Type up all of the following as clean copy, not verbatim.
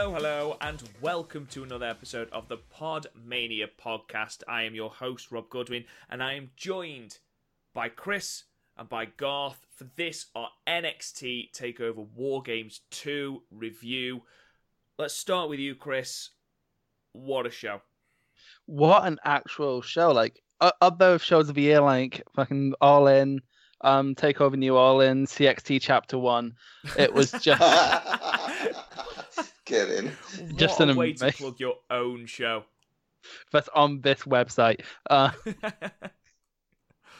Hello, and welcome to another episode of the PodMania podcast. I am your host, Rob Goodwin, and I am joined by Chris and by Garth for this, our NXT TakeOver War Games 2 review. Let's start with you, Chris. What a show. What an actual show. Like, up there with shows of the year, like, fucking All In, TakeOver New All In, CXT Chapter 1. It was just... Kidding. Just an way to plug your own show. That's on this website.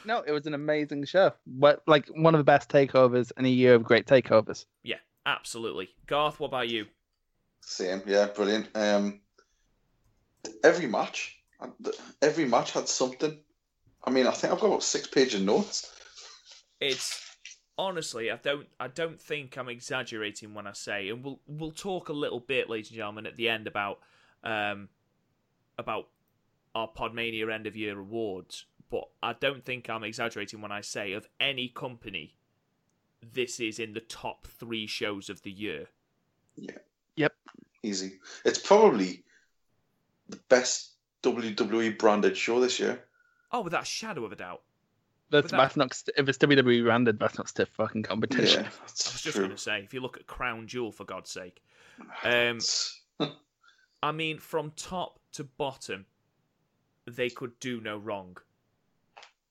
No, it was an amazing show. Like one of the best takeovers in a year of great takeovers. Yeah, absolutely. Garth, what about you? Same, yeah, brilliant. Every match had something. I mean, I think I've got about 6 pages of notes. It's... Honestly, I don't think I'm exaggerating when I say, and we'll talk a little bit, ladies and gentlemen, at the end about our PodMania end of year awards. But I don't think I'm exaggerating when I say, of any company, this is in the top 3 shows of the year. Yeah. Yep. Easy. It's probably the best WWE branded show this year. Oh, without a shadow of a doubt. If it's WWE branded, that's not stiff fucking competition. Yeah, I was just going to say, if you look at Crown Jewel, for God's sake. I mean, from top to bottom, they could do no wrong.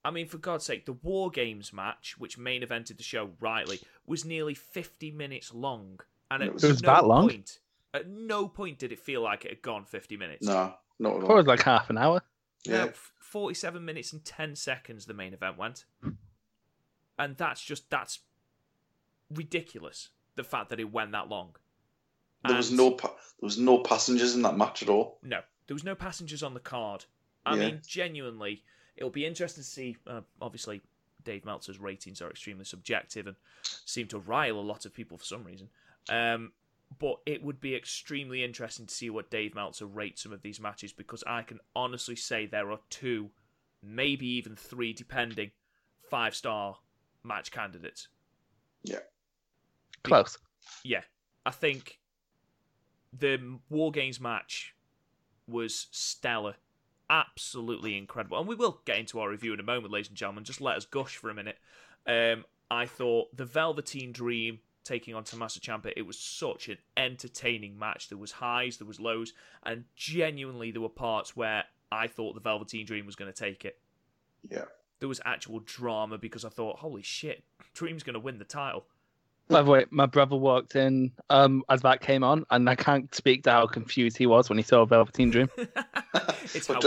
I mean, for God's sake, the War Games match, which main evented the show rightly, was nearly 50 minutes long. And it was that long? At no point did it feel like it had gone 50 minutes. No, not at all. It was like half an hour. Yeah. No, 47 minutes and 10 seconds the main event went. And that's ridiculous, the fact that it went that long. And there was no passengers in that match at all. No, there was no passengers on the card. I mean, genuinely, it'll be interesting to see. Obviously, Dave Meltzer's ratings are extremely subjective and seem to rile a lot of people for some reason. But it would be extremely interesting to see what Dave Meltzer rates some of these matches, because I can honestly say there are 2, maybe even 3, depending, 5-star match candidates. Yeah. Close. Yeah. I think the War Games match was stellar. Absolutely incredible. And we will get into our review in a moment, ladies and gentlemen. Just let us gush for a minute. I thought the Velveteen Dream taking on Tommaso Ciampa, it was such an entertaining match. There was highs, there was lows, and genuinely there were parts where I thought the Velveteen Dream was going to take it. Yeah. There was actual drama because I thought, holy shit, Dream's going to win the title. By the way, my brother walked in as that came on, and I can't speak to how confused he was when he saw Velveteen Dream. It's like,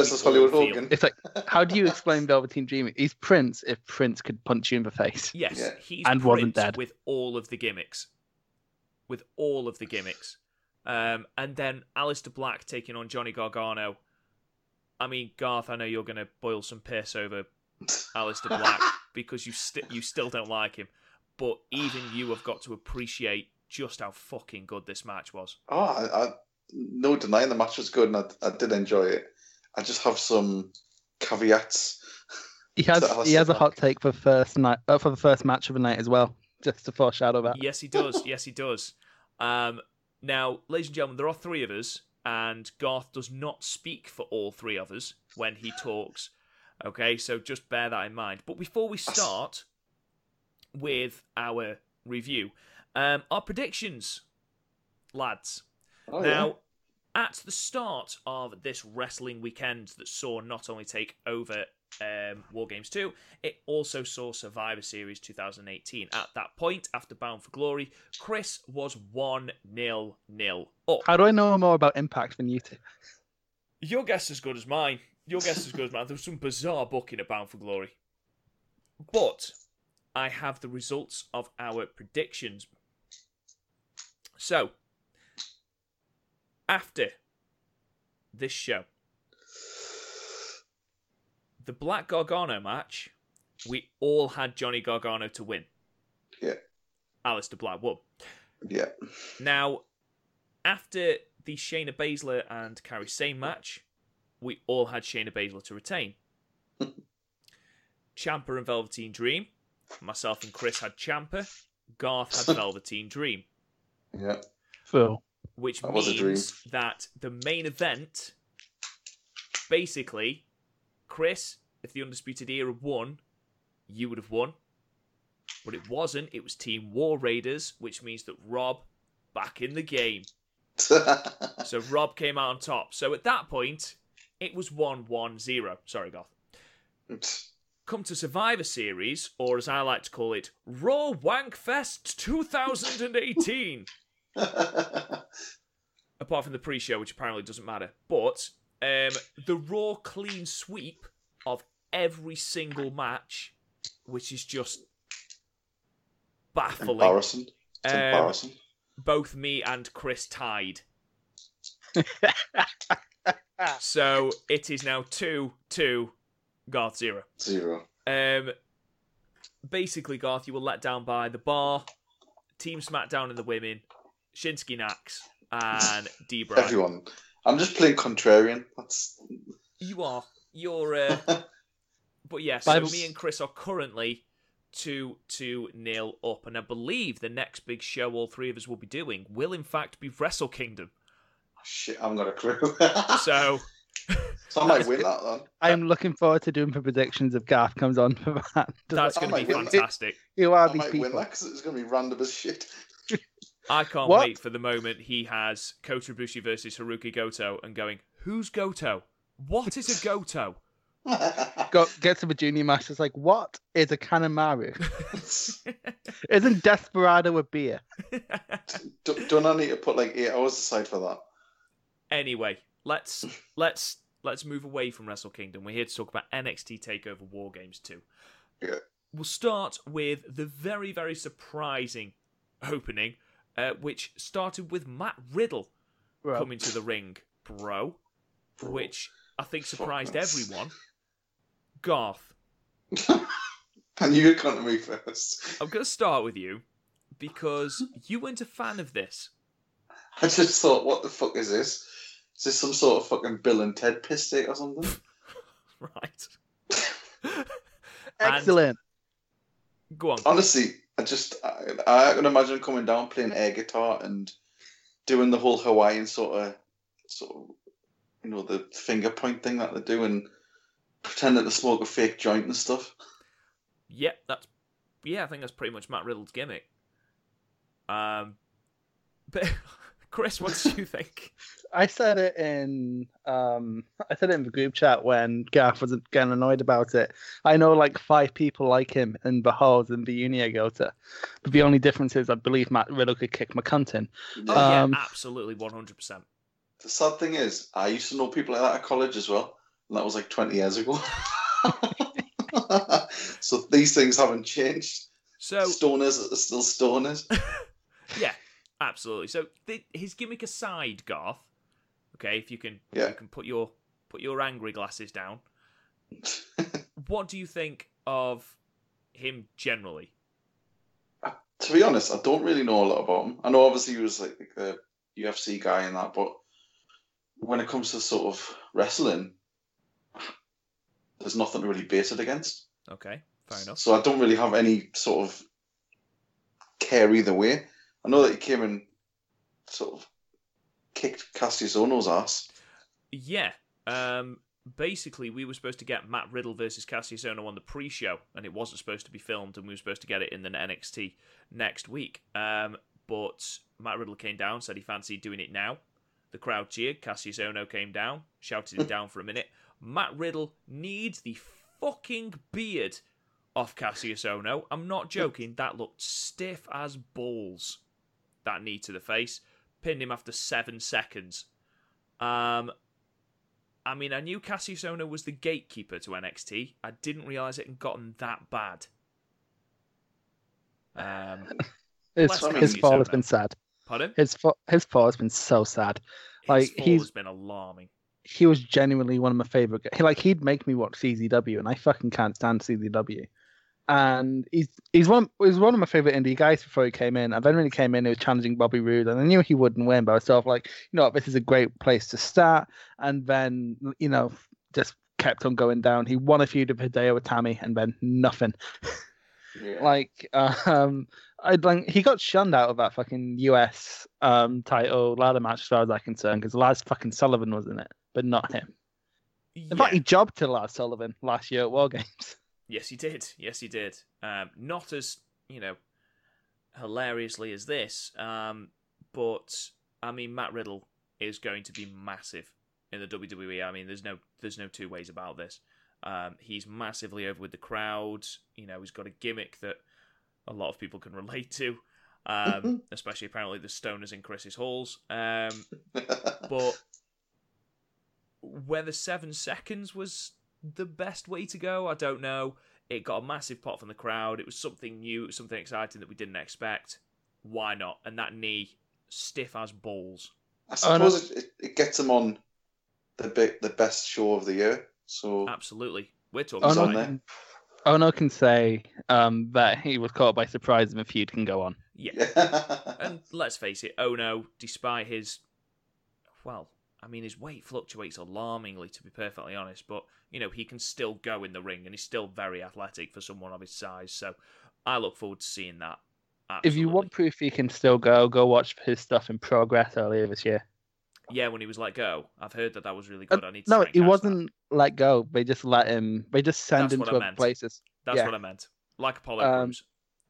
how do you explain Velveteen Dream? He's Prince if Prince could punch you in the face. Yes, yeah. He's and Prince wasn't dead. With all of the gimmicks. And then Aleister Black taking on Johnny Gargano. I mean, Garth, I know you're going to boil some piss over Aleister Black because you still don't like him. But even you have got to appreciate just how fucking good this match was. Oh, no denying the match was good, and I did enjoy it. I just have some caveats. He has a hot take for the first match of the night as well, just to foreshadow that. Yes, he does. Now, ladies and gentlemen, there are 3 of us, and Garth does not speak for all 3 of us when he talks. Okay, so just bear that in mind. But before we start with our review, our predictions, lads. Oh, now, yeah. At the start of this wrestling weekend that saw not only TakeOver War Games 2, it also saw Survivor Series 2018. At that point, after Bound for Glory, Chris was 1-0 up. How do I know more about Impact than you two? Your guess is as good as mine. There was some bizarre booking at Bound for Glory. But I have the results of our predictions. So, after this show. The Black Gargano match, we all had Johnny Gargano to win. Yeah. Aleister Black won. Yeah. Now, after the Shayna Baszler and Kairi Sane match, we all had Shayna Baszler to retain. Ciampa and Velveteen Dream. Myself and Chris had Ciampa. Garth had Velveteen Dream. Yeah. Phil. Which that means was a dream. That the main event, basically, Chris, if the Undisputed Era won, you would have won. But it wasn't. It was Team War Raiders, which means that Rob, back in the game. So Rob came out on top. So at that point, it was 1-1-0. Sorry, Garth. Come to Survivor Series, or as I like to call it, Raw Wankfest 2018. Apart from the pre-show, which apparently doesn't matter. But the Raw clean sweep of every single match, which is just baffling. Embarrassing. It's embarrassing. Both me and Chris tied. So it is now 2-2. Garth, 0-0. Basically, Garth, you were let down by The Bar, Team SmackDown and the women, Shinsuke Nax, and D-Bry. Everyone. I'm just playing contrarian. That's... You are. You're... But yes, yeah, so me and Chris are currently 2-0 up, and I believe the next big show all three of us will be doing will, in fact, be Wrestle Kingdom. Oh, shit, I haven't got a clue. So... So I might win that then. I'm looking forward to doing the predictions if Garth comes on for that. That's going to be fantastic. You are these people. I might win that because it's going to be random as shit. I can't wait for the moment he has Kota Ibushi versus Haruki Goto and going, who's Goto? What is a Goto? Gets to the junior match. It's like, what is a Kanemaru? Isn't Desperado a beer? Don't I need to put like 8 hours aside for that? Anyway. Let's move away from Wrestle Kingdom. We're here to talk about NXT TakeOver War Games 2. Yeah. We'll start with the very, very surprising opening, which started with Matt Riddle coming to the ring, bro, which I think surprised everyone. Garth. And you come to me first. I'm going to start with you, because you weren't a fan of this. I just thought, what the fuck is this? Is this some sort of fucking Bill and Ted piss take or something? Right. Excellent. And... Go on. Honestly, I can imagine coming down, playing air guitar and doing the whole Hawaiian sort of, you know, the finger point thing that they do and pretending to smoke a fake joint and stuff. Yep, I think that's pretty much Matt Riddle's gimmick. But... Chris, what do you think? I said it in the group chat when Garth wasn't getting annoyed about it. I know like 5 people like him in the halls in the uni I go to. But the only difference is I believe Matt Riddle could kick my cunt in. Oh, yeah, absolutely, 100%. The sad thing is, I used to know people like that at college as well. And that was like 20 years ago. So these things haven't changed. So stoners are still stoners. Yeah. Absolutely. So his gimmick aside, Garth. Okay, if you can, you can put your angry glasses down. What do you think of him generally? To be honest, I don't really know a lot about him. I know obviously he was like the UFC guy and that, but when it comes to sort of wrestling, there's nothing to really base it against. Okay, fair enough. So I don't really have any sort of care either way. I know that he came and sort of kicked Kassius Ohno's ass. Yeah. Basically, we were supposed to get Matt Riddle versus Kassius Ohno on the pre-show, and it wasn't supposed to be filmed, and we were supposed to get it in the NXT next week. But Matt Riddle came down, said he fancied doing it now. The crowd cheered. Kassius Ohno came down, shouted him down for a minute. Matt Riddle needs the fucking beard off Kassius Ohno. I'm not joking. That looked stiff as balls. That knee to the face. Pinned him after 7 seconds. I mean, I knew Kassius Ohno was the gatekeeper to NXT. I didn't realise it had gotten that bad. His fall has been sad. Pardon? His fall has been so sad. His fall has been alarming. he was genuinely one of my favorite guys. Like, he'd make me watch CZW, and I fucking can't stand CZW. And he's one of my favorite indie guys before he came in. And then when he came in, he was challenging Bobby Roode, and I knew he wouldn't win, but I was sort of like, you know what, this is a great place to start. And then, you know, just kept on going down. He won a feud with Hideo Itami, and then nothing. Yeah. Like, he got shunned out of that fucking US title ladder match, as far as I'm concerned, because Lars fucking Sullivan was in it, but not him. Yeah. In fact, he jobbed to Lars Sullivan last year at War Games. Yes, he did. Yes, he did. Not as, you know, hilariously as this, but I mean, Matt Riddle is going to be massive in the WWE. I mean, there's no two ways about this. He's massively over with the crowd. You know, he's got a gimmick that a lot of people can relate to, especially apparently the stoners in Chris's halls. But whether 7 seconds was the best way to go, I don't know. It got a massive pop from the crowd. It was something new, something exciting that we didn't expect. Why not? And that knee, stiff as balls. I suppose it gets him on the best show of the year. So absolutely, we're talking about it. Ohno can say that he was caught by surprise, and the feud can go on. Yeah, and let's face it, Ohno, despite his, well, I mean, his weight fluctuates alarmingly, to be perfectly honest, but, you know, he can still go in the ring, and he's still very athletic for someone of his size, so I look forward to seeing that. Absolutely. If you want proof he can still go watch his stuff in Progress earlier this year. Yeah, when he was let go. I've heard that was really good. I need to No, he wasn't let go. They just let him. They just send him to other places. That's what I meant. Like Apollo Crews.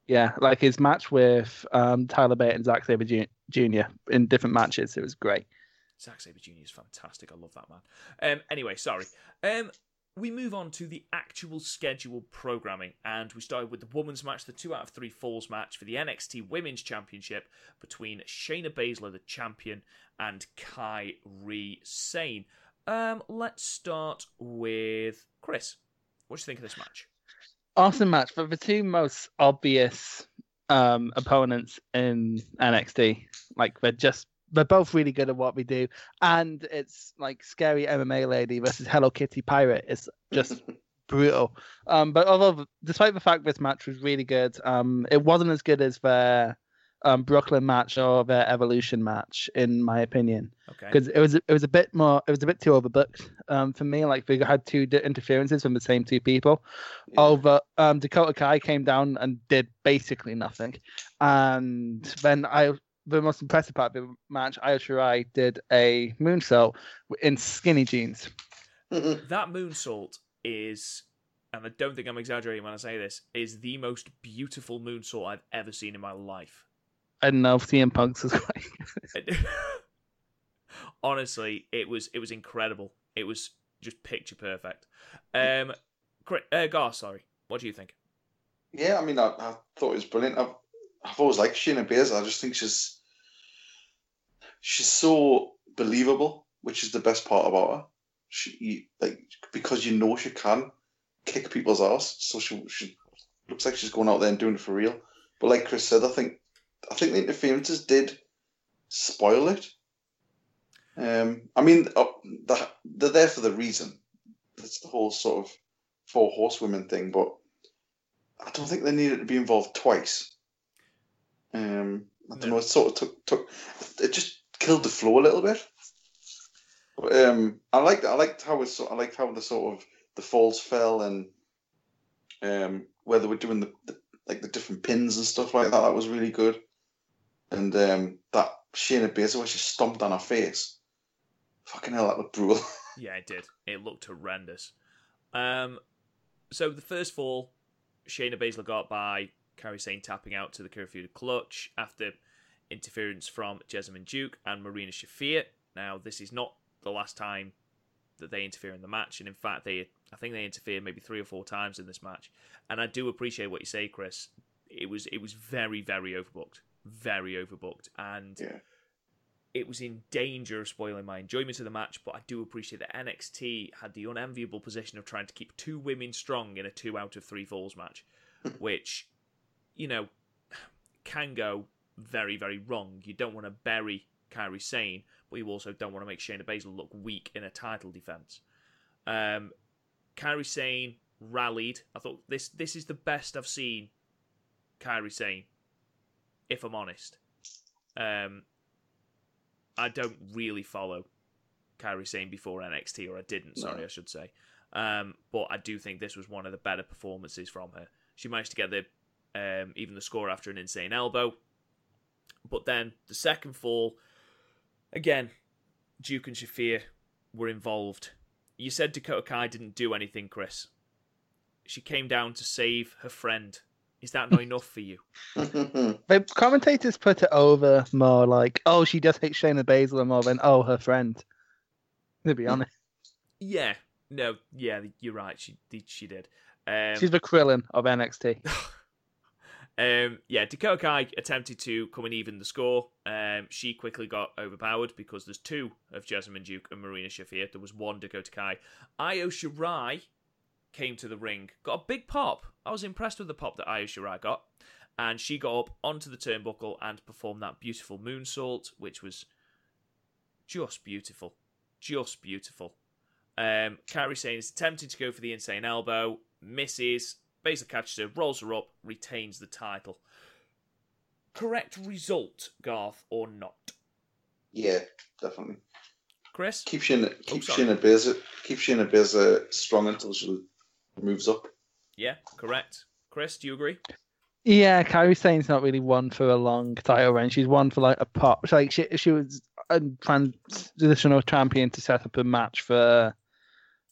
Yeah, like his match with Tyler Bate and Zack Sabre Jr. in different matches. It was great. Zack Sabre Jr. is fantastic. I love that man. Anyway, sorry. We move on to the actual scheduled programming, and we started with the women's match, the 2 out of 3 falls match for the NXT Women's Championship between Shayna Baszler, the champion, and Kairi Sane. Let's start with Chris. What do you think of this match? Awesome match for the two most obvious opponents in NXT. Like, they're both really good at what we do, and it's like scary MMA lady versus Hello Kitty pirate. It's just brutal. But although, despite the fact this match was really good, it wasn't as good as their Brooklyn match or their Evolution match, in my opinion. Okay. Because it was a bit too overbooked for me. Like, we had two interferences from the same two people. Yeah. Over Dakota Kai came down and did basically nothing, and then the most impressive part of the match, Io Shirai did a moonsault in skinny jeans. That moonsault is, and I don't think I'm exaggerating when I say this, is the most beautiful moonsault I've ever seen in my life. I don't know if CM Punk's was like... Honestly, it was incredible. It was just picture perfect. Gar, sorry. What do you think? Yeah, I mean, I thought it was brilliant. I've always liked Shayna Baszler. I just think she's so believable, which is the best part about her. Because you know she can kick people's ass, so she looks like she's going out there and doing it for real. But like Chris said, I think the interferences did spoil it. I mean, they're there for the reason. That's the whole sort of 4 horsewomen thing, but I don't think they needed to be involved twice. I don't know. It sort of took. It just killed the flow a little bit. But, I liked how the sort of the falls fell, and where they were doing the different pins and stuff like that. That was really good. And that Shayna Baszler, where she stomped on her face. Fucking hell, that looked brutal. Yeah, it did. It looked horrendous. So the first fall, Shayna Baszler got by Kairi Sane tapping out to the Kirifuda clutch after interference from Jessamyn Duke and Marina Shafir. Now, this is not the last time that they interfere in the match, and in fact, I think they interfered maybe 3 or 4 times in this match. And I do appreciate what you say, Chris. It was very, very overbooked. Very overbooked. And yeah, it was in danger of spoiling my enjoyment of the match, but I do appreciate that NXT had the unenviable position of trying to keep 2 women strong in a 2 out of 3 falls match, which... you know, can go very, very wrong. You don't want to bury Kairi Sane, but you also don't want to make Shayna Baszler look weak in a title defense. Kairi Sane rallied. I thought this is the best I've seen Kairi Sane, if I'm honest. I don't really follow Kairi Sane before NXT, or I didn't, I should say. But I do think this was one of the better performances from her. She managed to get the even the score after an insane elbow. But then the second fall, again, Duke and Shafir were involved. You said Dakota Kai didn't do anything, Chris. She came down to save her friend. Is that not enough for you? The commentators put it over more like, oh, she just hates Shayna Baszler more than, oh, her friend. To be honest. Yeah. No, yeah, you're right. She did. She's the Krillin of NXT. Yeah, Dakota Kai attempted to come and even the score. She quickly got overpowered because there's two of Jessamyn Duke and Marina Shafir. There was one Dakota Kai. Io Shirai came to the ring, got a big pop. I was impressed with the pop that Io Shirai got. And she got up onto the turnbuckle and performed that beautiful moonsault, which was just beautiful. Just beautiful. Kairi Sane is attempting to go for the insane elbow, misses, Baszler catches her, rolls her up, retains the title. Correct result, Garth, or not? Yeah, definitely. Chris? Keep Shayna Baszler strong until she moves up. Yeah, correct. Chris, do you agree? Yeah, Kairi Sane's not really one for a long title reign. She's one for like a pop. Like she was a transitional champion to set up a match for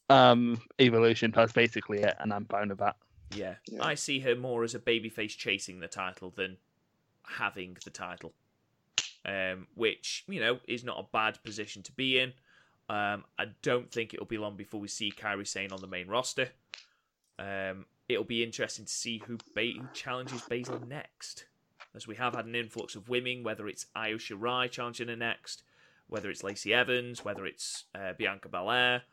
Evolution. That's basically it, and I'm fine with that. Yeah, I see her more as a babyface chasing the title than having the title, which, you know, is not a bad position to be in. I don't think it'll be long before we see Kairi Sane on the main roster. It'll be interesting to see who challenges Baszler next, as we have had an influx of women, whether it's Io Shirai challenging her next, whether it's Lacey Evans, whether it's Bianca Belair,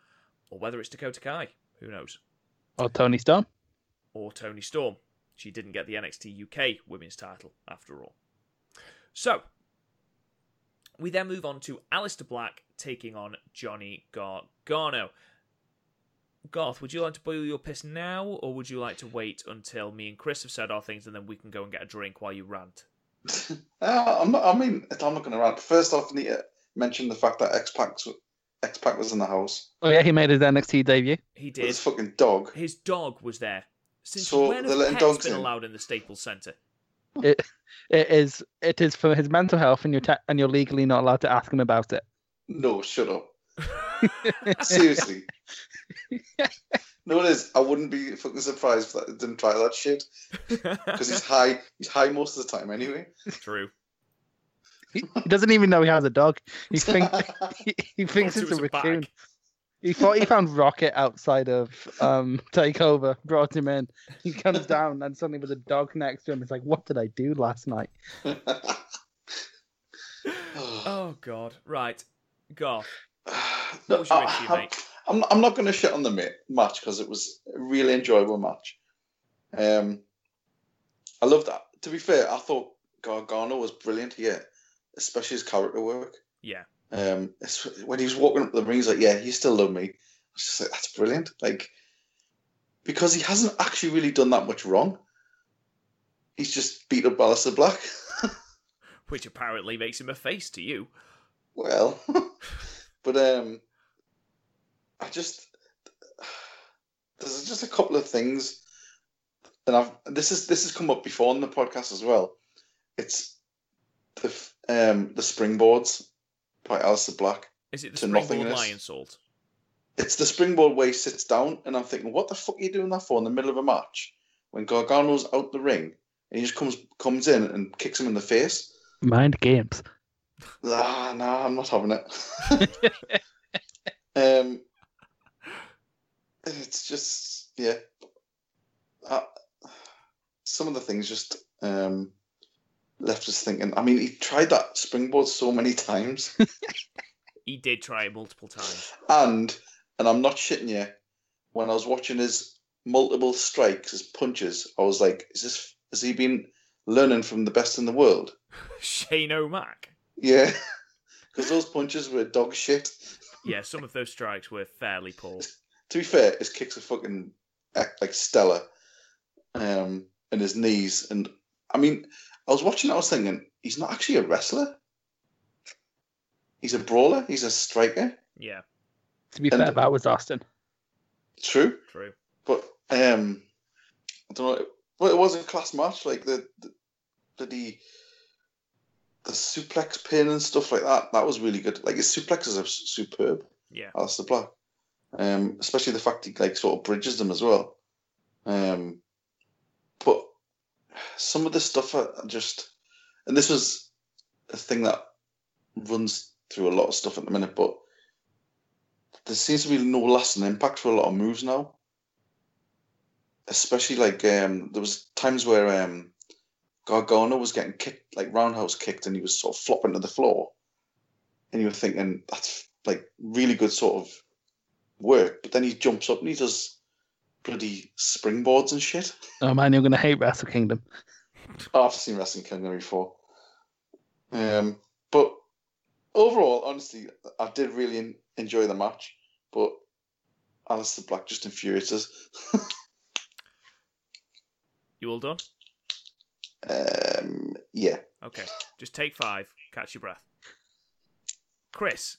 or whether it's Dakota Kai. Who knows? Or Toni Storm. She didn't get the NXT UK women's title, after all. So, we then move on to Aleister Black taking on Johnny Gargano. Garth, would you like to boil your piss now, or would you like to wait until me and Chris have said our things and then we can go and get a drink while you rant? I'm not going to rant. First off, I need to mention the fact that X-Pac was in the house. Oh yeah, he made his NXT debut. He did. With his fucking dog. His dog was there. Since when has pets been allowed in the Staples Centre? It is for his mental health, and you're legally not allowed to ask him about it. No, shut up. Seriously. No, it is. I wouldn't be fucking surprised if that didn't try that shit, because he's high most of the time anyway. True. He doesn't even know he has a dog. He thinks it's a raccoon. He thought he found Rocket outside of TakeOver, brought him in. He comes down and suddenly with a dog next to him. It's like, what did I do last night? Oh, God. Right. Garth. What was your issue, mate? I'm not going to shit on the match because it was a really enjoyable match. I loved that. To be fair, I thought Gargano was brilliant here, especially his character work. Yeah. When he was walking up the ring, he's like, "Yeah, you still love me." I was just like, "That's brilliant!" Like, because he hasn't actually really done that much wrong. He's just beat up Aleister Black, which apparently makes him a face to you. Well, but there's just a couple of things, and this has come up before on the podcast as well. It's the springboards by Aleister Black. Is it the springboard lion salt? It's the springboard where he sits down, and I'm thinking, what the fuck are you doing that for in the middle of a match when Gargano's out the ring and he just comes in and kicks him in the face? Mind games. Nah, I'm not having it. It's just, yeah. Some of the things just left us thinking. I mean, he tried that springboard so many times. He did try it multiple times. And I'm not shitting you, when I was watching his multiple strikes, his punches, I was like, has he been learning from the best in the world? Shane O'Mac? Yeah. because those punches were dog shit. Yeah, some of those strikes were fairly poor. To be fair, his kicks are fucking like stellar, and his knees. And I mean, I was watching, I was thinking, he's not actually a wrestler. He's a brawler. He's a striker. Yeah. To be fair, that was Austin. True. But I don't know. Well, it was a class match, like the suplex pin and stuff like that. That was really good. Like his suplexes are superb. Yeah, Aleister Black. Especially the fact he like sort of bridges them as well. But some of the stuff I just, and this was a thing that runs through a lot of stuff at the minute, but there seems to be no lasting impact for a lot of moves now. Especially like there was times where Gargano was getting kicked, like roundhouse kicked, and he was sort of flopping to the floor, and you were thinking that's like really good sort of work, but then he jumps up and he does bloody springboards and shit. Oh man, you're gonna hate Wrestle Kingdom. Oh, I've seen Wrestle Kingdom before. But overall, honestly, I did really enjoy the match, but Aleister Black just infuriates us. You all done? Yeah. Okay. Just take five. Catch your breath. Chris,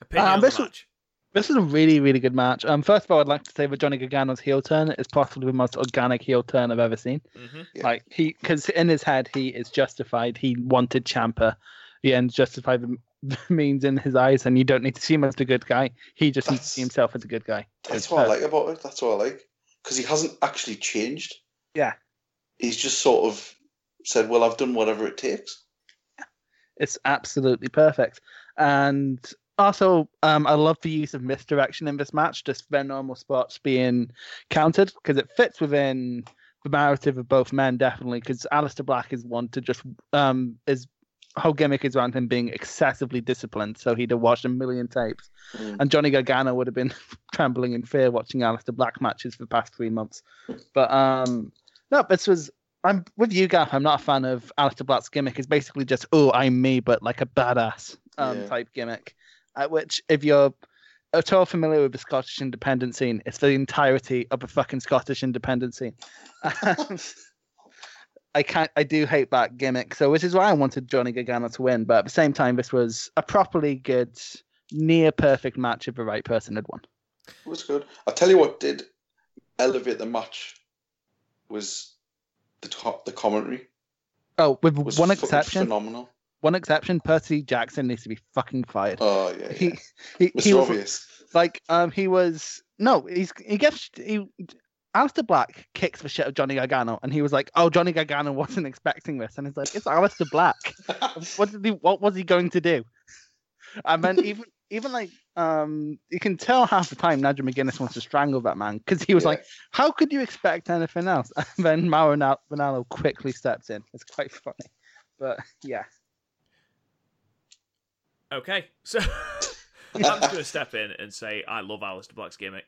opinion on the match. This is a really, really good match. First of all, I'd like to say that Johnny Gargano's heel turn is possibly the most organic heel turn I've ever seen. Mm-hmm. Yeah. Like because in his head, he is justified. He wanted Ciampa. The end justified the means in his eyes, and you don't need to see him as the good guy. He just needs to see hhimself as a good guy. That's what I like about it. That's what I like. Because he hasn't actually changed. Yeah, he's just sort of said, "Well, I've done whatever it takes." It's absolutely perfect, and also I love the use of misdirection in this match. Just their normal spots being countered because it fits within the narrative of both men, definitely. Because Aleister Black is one to just his whole gimmick is around him being excessively disciplined, so he'd have watched a million tapes, and Johnny Gargano would have been trembling in fear watching Aleister Black matches for the past 3 months, but. No, this was... I'm with you, Gaff. I'm not a fan of Aleister Black's gimmick. It's basically just, oh, I'm me, but like a badass type gimmick. Which, if you're at all familiar with the Scottish independent scene, it's the entirety of a fucking Scottish independent scene. I do hate that gimmick, so which is why I wanted Johnny Gargano to win. But at the same time, this was a properly good, near-perfect match if the right person had won. It was good. I'll tell you what did elevate the match... was the commentary. Oh, with one exception. Phenomenal. One exception, Percy Jackson needs to be fucking fired. Oh, yeah. He was obvious. Like, he was... No, Aleister Black kicks the shit of Johnny Gargano, and he was like, oh, Johnny Gargano wasn't expecting this. And it's like, it's Aleister Black. What was he going to do? And then even like... you can tell half the time Nigel McGuinness wants to strangle that man because he was like, how could you expect anything else? And then Mauro Ranallo quickly steps in. It's quite funny. But yeah. Okay. So I'm just going to step in and say I love Aleister Black's gimmick.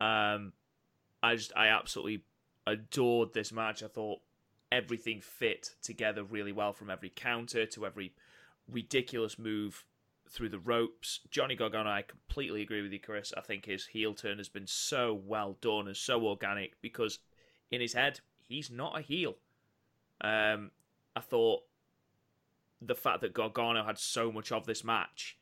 I absolutely adored this match. I thought everything fit together really well, from every counter to every ridiculous move through the ropes. Johnny Gargano, I completely agree with you, Chris. I think his heel turn has been so well done and so organic because in his head, he's not a heel. I thought the fact that Gargano had so much of this match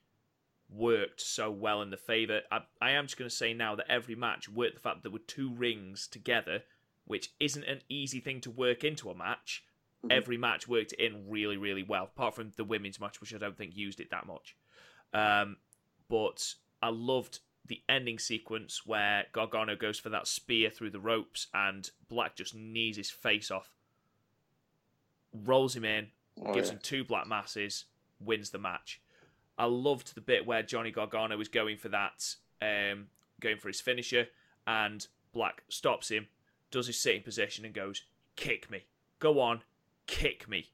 worked so well in the favour. I am just going to say now that every match worked the fact that there were two rings together, which isn't an easy thing to work into a match. Mm-hmm. Every match worked in really, really well, apart from the women's match, which I don't think used it that much. But I loved the ending sequence where Gargano goes for that spear through the ropes and Black just knees his face off, rolls him in, gives him two black masses, wins the match. I loved the bit where Johnny Gargano was going for that, going for his finisher, and Black stops him, does his sitting position, and goes, "Kick me. Go on, kick me."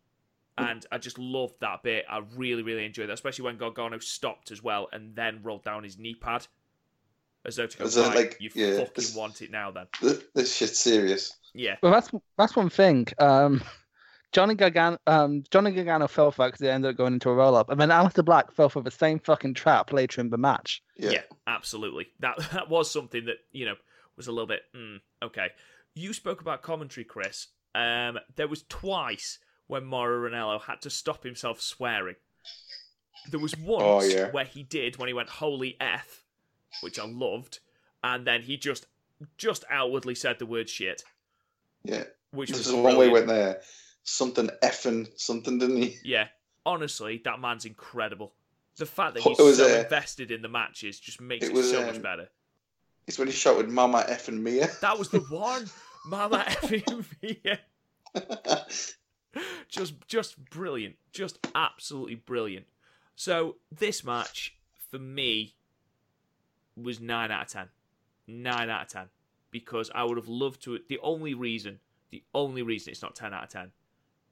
And I just loved that bit. I really, really enjoyed that, especially when Gargano stopped as well and then rolled down his knee pad as though to go, right, like, you fucking want it now then. This shit's serious. Yeah. Well, that's one thing. Johnny Gargano fell for that because it ended up going into a roll-up. And then Aleister Black fell for the same fucking trap later in the match. Yeah, absolutely. That was something that, you know, was a little bit, okay. You spoke about commentary, Chris. There was twice when Mauro Ranallo had to stop himself swearing. There was once where he did, when he went, holy F, which I loved, and then he just outwardly said the word shit. Yeah. Which was the one way he went there. Something effing something, didn't he? Yeah. Honestly, that man's incredible. The fact that he's so invested in the matches just makes it so much better. It's when he shouted, Mama effing Mia. That was the one. Mama effing Mia. Just brilliant. Just absolutely brilliant. So this match, for me, was 9 out of 10. 9 out of 10. Because I would have loved to... The only reason it's not 10 out of 10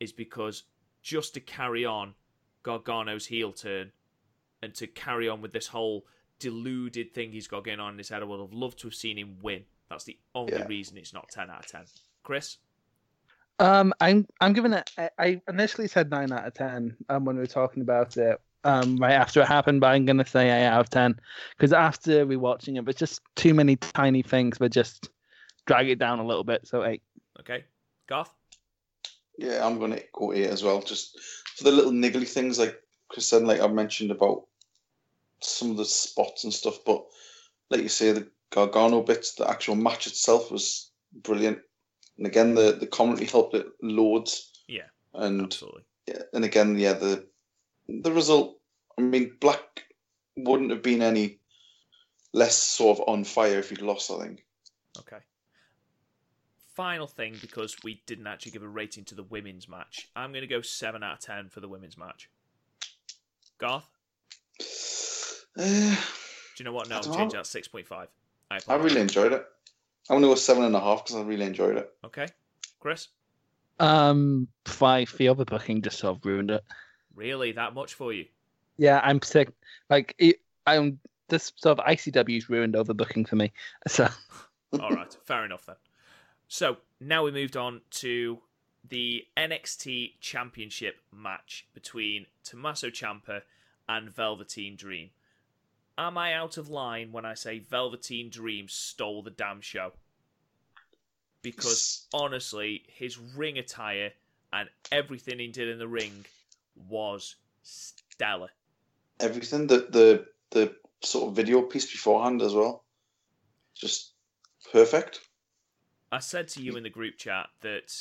is because just to carry on Gargano's heel turn and to carry on with this whole deluded thing he's got going on in his head, I would have loved to have seen him win. That's the only reason it's not 10 out of 10. Chris? I'm giving it... I initially said 9 out of 10 when we were talking about it right after it happened, but I'm going to say 8 out of 10 because after rewatching it, but just too many tiny things that just drag it down a little bit, so 8. Okay. Garth? Yeah, I'm going to go 8 as well, just for the little niggly things like Chris said, like I mentioned about some of the spots and stuff, but like you say, the Gargano bits, the actual match itself was brilliant. And again, the commentary helped it loads. Yeah, and absolutely. Yeah, and again, yeah, the result, I mean, Black wouldn't have been any less sort of on fire if he'd lost, I think. Okay. Final thing, because we didn't actually give a rating to the women's match, I'm going to go 7 out of 10 for the women's match. Garth? Do you know what? No, I'll change that 6.5. I really enjoyed it. I'm going to go 7.5 because I really enjoyed it. Okay. Chris? 5. The other booking just sort of ruined it. Really? That much for you? Yeah, I'm sick. Like, I'm this sort of ICW's ruined overbooking for me. So. All right. Fair enough then. So, now we moved on to the NXT Championship match between Tommaso Ciampa and Velveteen Dream. Am I out of line when I say Velveteen Dream stole the damn show? Because, honestly, his ring attire and everything he did in the ring was stellar. Everything, the sort of video piece beforehand as well. Just perfect. I said to you in the group chat that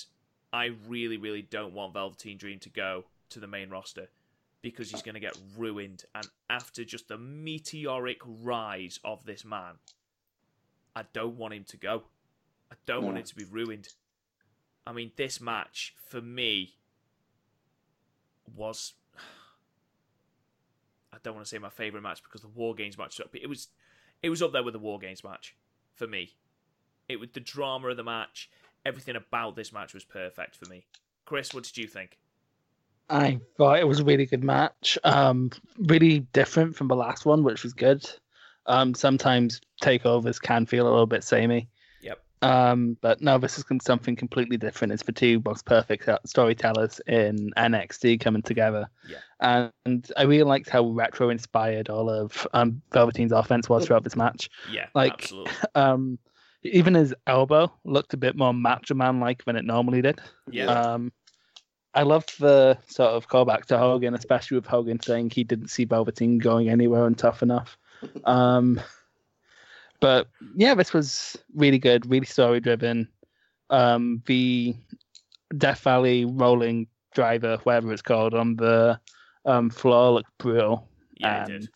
I really, really don't want Velveteen Dream to go to the main roster because he's going to get ruined. And after just the meteoric rise of this man, I don't want him to go. I don't want him to be ruined. I mean, this match, for me, was... I don't want to say my favourite match because the War Games match... It was up there with the War Games match, for me. It was the drama of the match. Everything about this match was perfect for me. Chris, what did you think? I thought it was a really good match. Really different from the last one, which was good. Sometimes takeovers can feel a little bit samey. Yep. But no, this is something completely different. It's the two most perfect storytellers in NXT coming together. Yeah. And I really liked how retro-inspired all of Velveteen's offense was throughout this match. Yeah, like, absolutely. Even his elbow looked a bit more Macho Man-like than it normally did. Yeah. I loved the sort of callback to Hogan, especially with Hogan saying he didn't see Velveteen going anywhere and tough enough. But yeah, this was really good, really story-driven. The Death Valley rolling driver, whatever it's called, on the floor looked brutal. Yeah, and it did.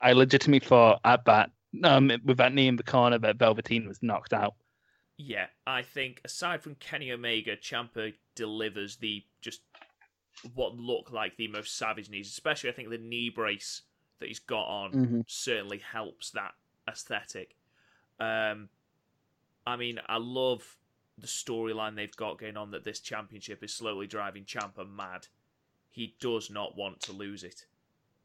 I legitimately thought at that, with that knee in the corner, that Velveteen was knocked out. Yeah, I think aside from Kenny Omega, Ciampa delivers the just what look like the most savage knees. Especially, I think the knee brace that he's got on certainly helps that aesthetic. I mean, I love the storyline they've got going on that this championship is slowly driving Ciampa mad. He does not want to lose it.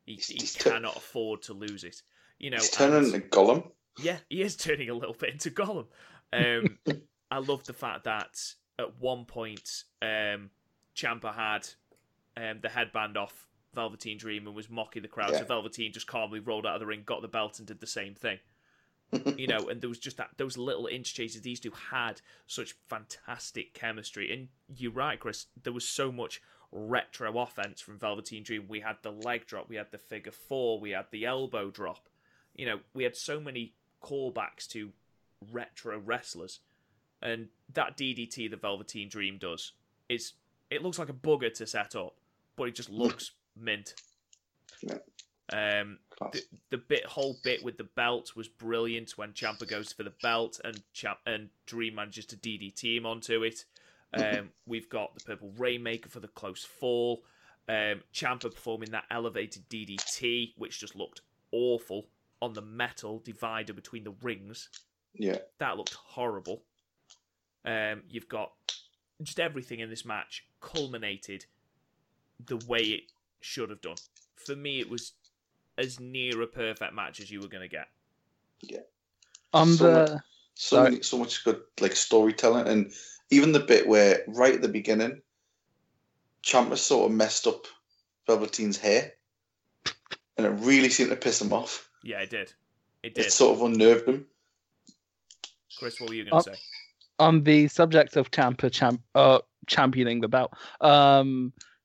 He cannot afford to lose it. You know, he's turning into Gollum. Yeah, he is turning a little bit into Gollum. I love the fact that at one point Ciampa had the headband off Velveteen Dream and was mocking the crowd, so Velveteen just calmly rolled out of the ring, got the belt, and did the same thing. You know, and there was just that, those little interchanges. These two had such fantastic chemistry. And you're right, Chris, there was so much retro offense from Velveteen Dream. We had the leg drop, we had the figure four, we had the elbow drop. You know, we had so many callbacks to retro wrestlers. And that DDT the Velveteen Dream does, is it looks like a bugger to set up, but it just looks mint. Yeah. The whole bit with the belt was brilliant when Ciampa goes for the belt and Dream manages to DDT him onto it. We've got the Purple Rainmaker for the close fall. Ciampa performing that elevated DDT, which just looked awful on the metal divider between the rings. Yeah, that looked horrible. You've got just everything in this match culminated the way it should have done. For me, it was as near a perfect match as you were going to get. Yeah. So much good, like, storytelling, and even the bit where right at the beginning, Ciampa sort of messed up Velveteen's hair, and it really seemed to piss him off. Yeah, it did. It sort of unnerved him. Chris, what were you going to say? On the subject of Ciampa championing the belt,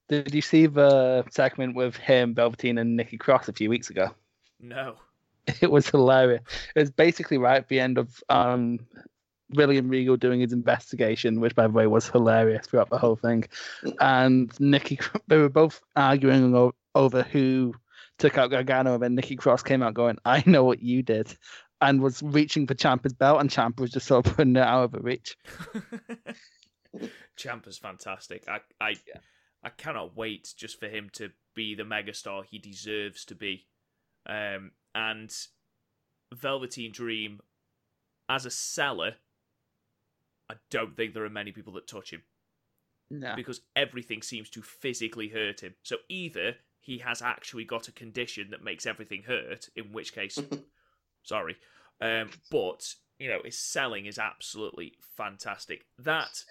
did you see the segment with him, Velveteen, and Nikki Cross a few weeks ago? No. It was hilarious. It was basically right at the end of William Regal doing his investigation, which, by the way, was hilarious throughout the whole thing. And Nikki, they were both arguing over who took out Gargano, and then Nikki Cross came out going, "I know what you did," and was reaching for Ciampa's belt, and Ciampa was just sort of putting it out of her reach. Ciampa's fantastic. I cannot wait just for him to be the megastar he deserves to be. And Velveteen Dream, as a seller, I don't think there are many people that touch him. No. Because everything seems to physically hurt him. So either he has actually got a condition that makes everything hurt, in which case, sorry. But, you know, his selling is absolutely fantastic. That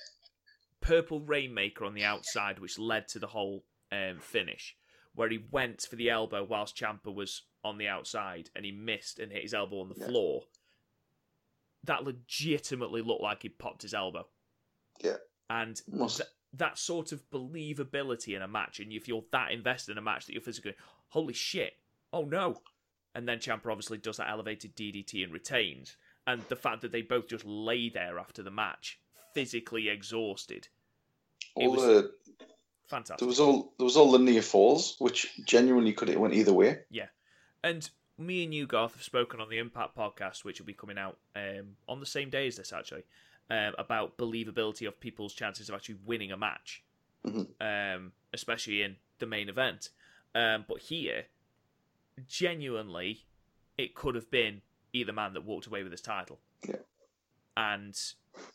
Purple Rainmaker on the outside, which led to the whole finish, where he went for the elbow whilst Ciampa was on the outside and he missed and hit his elbow on the floor. That legitimately looked like he popped his elbow. Yeah. And that sort of believability in a match, and if you're that invested in a match that you're physically, holy shit, oh no. And then Ciampa obviously does that elevated DDT and retains. And the fact that they both just lay there after the match, physically exhausted. Fantastic. There was all the near falls, which genuinely could have went either way. Yeah. And me and you, Garth, have spoken on the Impact podcast, which will be coming out on the same day as this, actually, about believability of people's chances of actually winning a match, especially in the main event. But here, genuinely, it could have been either man that walked away with his title. Yeah. And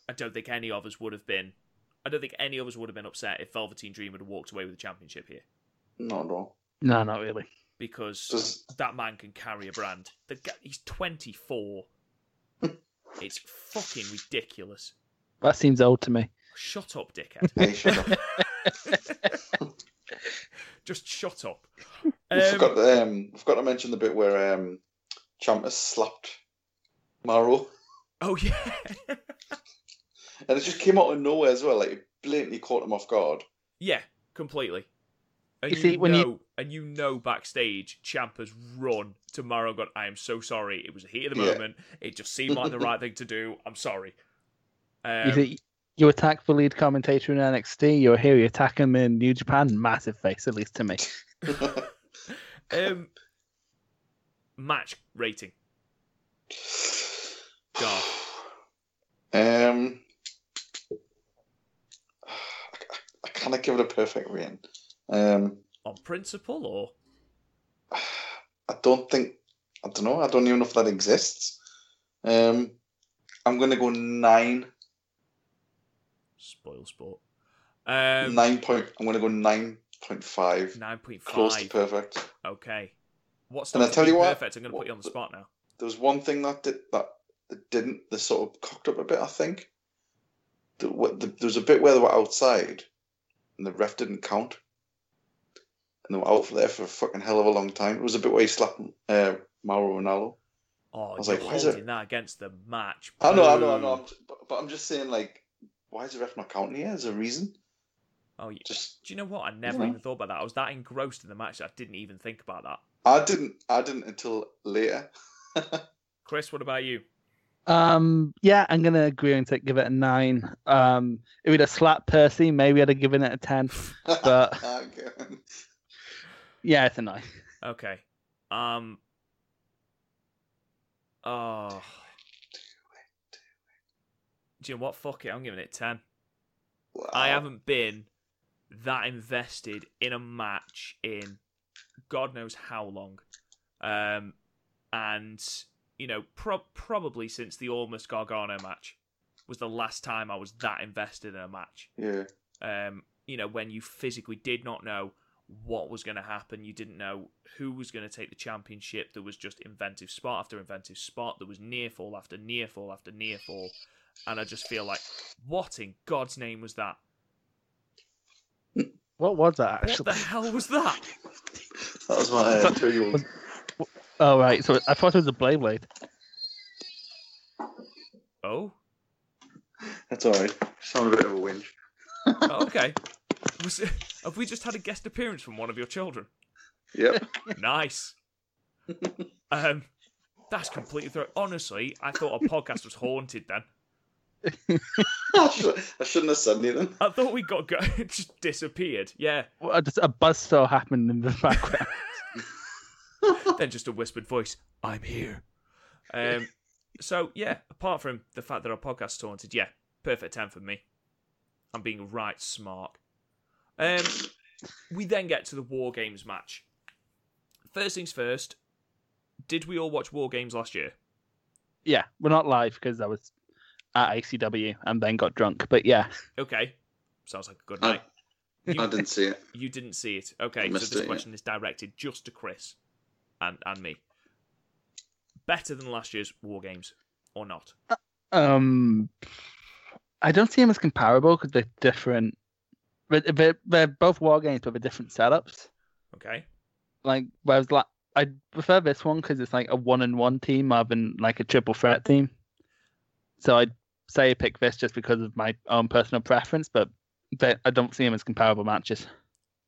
I don't think any of us would have been upset if Velveteen Dream had walked away with the championship here. Not at all. No, not really. Because that man can carry a brand. He's 24. It's fucking ridiculous. That seems old to me. Shut up, dickhead. Hey, shut up. Just shut up. I forgot to mention the bit where Ciampa slapped Maro. Oh, yeah. And it just came out of nowhere as well. Like, it blatantly caught him off guard. Yeah, completely. And you know backstage, Ciampa's run to Maro going, "I am so sorry. It was the heat of the moment. It just seemed like the right thing to do. I'm sorry." You attack the lead commentator in NXT, you're here, you attack him in New Japan. Massive face, at least to me. Match rating. God. I cannot give it a perfect rating. On principle, or I don't know. I don't even know if that exists. I'm going to go 9. Spoil sport. I'm going to go 9.5. 9.5. Close to perfect. Okay. What's the perfect? I'm going to put you on the spot now. There was one thing that sort of cocked up a bit, I think. There was a bit where they were outside and the ref didn't count. And they were out for there for a fucking hell of a long time. It was a bit where he slapped Mauro Ranallo. Oh, you're like, holding that against the match. I know. But I'm just saying, like, why is the ref not counting here? Is there a reason? Oh, yeah. Do you know what? I never even thought about that. I was that engrossed in the match that I didn't even think about that. I didn't until later. Chris, what about you? Yeah, I'm gonna agree and give it a 9. If we'd have slapped Percy, maybe I'd have given it a 10. But yeah, it's a 9. Okay. Do you know what? Fuck it. I'm giving it 10. Wow. I haven't been that invested in a match in God knows how long, and you know, probably since the Almas Gargano match was the last time I was that invested in a match. Yeah. You know, when you physically did not know what was going to happen. You didn't know who was going to take the championship. There was just inventive spot after inventive spot. There was near fall after near fall after near fall. And I just feel like, what in God's name was that? What was that, actually? What the hell was that? That was my two-year-old. Oh, right. So I thought it was a Blade. Oh? That's all right. Sounded a bit of a whinge. Oh, okay. Have we just had a guest appearance from one of your children? Yep. Nice. That's completely through. Honestly, I thought our podcast was haunted then. I shouldn't have said anything. I thought we got it just disappeared. Yeah. Well, just a buzzsaw happened in the background. Then just a whispered voice, I'm here. So, yeah, apart from the fact that our podcast's haunted, yeah, perfect 10 for me. I'm being right smart. We then get to the War Games match. First things first, did we all watch War Games last year? Yeah, we're not live because I was at ACW and then got drunk, but yeah. Okay, sounds like a good night. I didn't see it. You didn't see it. Okay, so this question is directed just to Chris. And me. Better than last year's War Games, or not? I don't see them as comparable because they're different. They're both War Games, but they're different setups. Okay. Like, whereas I prefer this one because it's like a 1-on-1 team rather than like a triple threat team. So I'd say I pick this just because of my own personal preference, but I don't see them as comparable matches.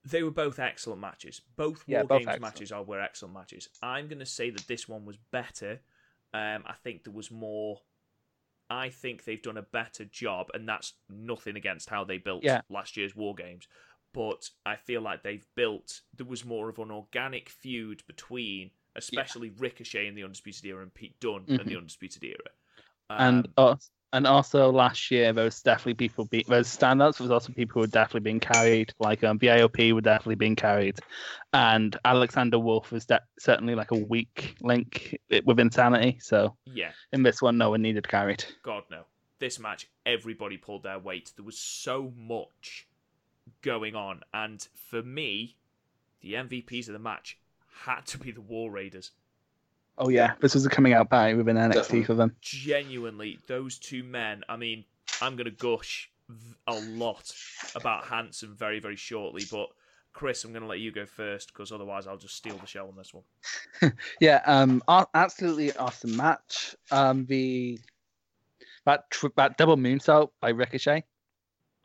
They were both excellent matches. Both War Games matches were excellent matches. I'm going to say that this one was better. I think there was more. I think they've done a better job, and that's nothing against how they built last year's War Games. But I feel like they've built. There was more of an organic feud between, especially Ricochet in the Undisputed Era and Pete Dunne in the Undisputed Era. And also last year, there was definitely people there was standouts. There was also people who were definitely being carried. Like VAOP were definitely being carried, and Alexander Wolf was certainly like a weak link with Insanity. So yeah, in this one, no one needed carried. God no! This match, everybody pulled their weight. There was so much going on, and for me, the MVPs of the match had to be the War Raiders. Oh, yeah, this was a coming out party within NXT for them. Genuinely, those two men, I mean, I'm going to gush a lot about Hanson very, very shortly, but Chris, I'm going to let you go first because otherwise I'll just steal the show on this one. Yeah, absolutely awesome match. That double moonsault by Ricochet.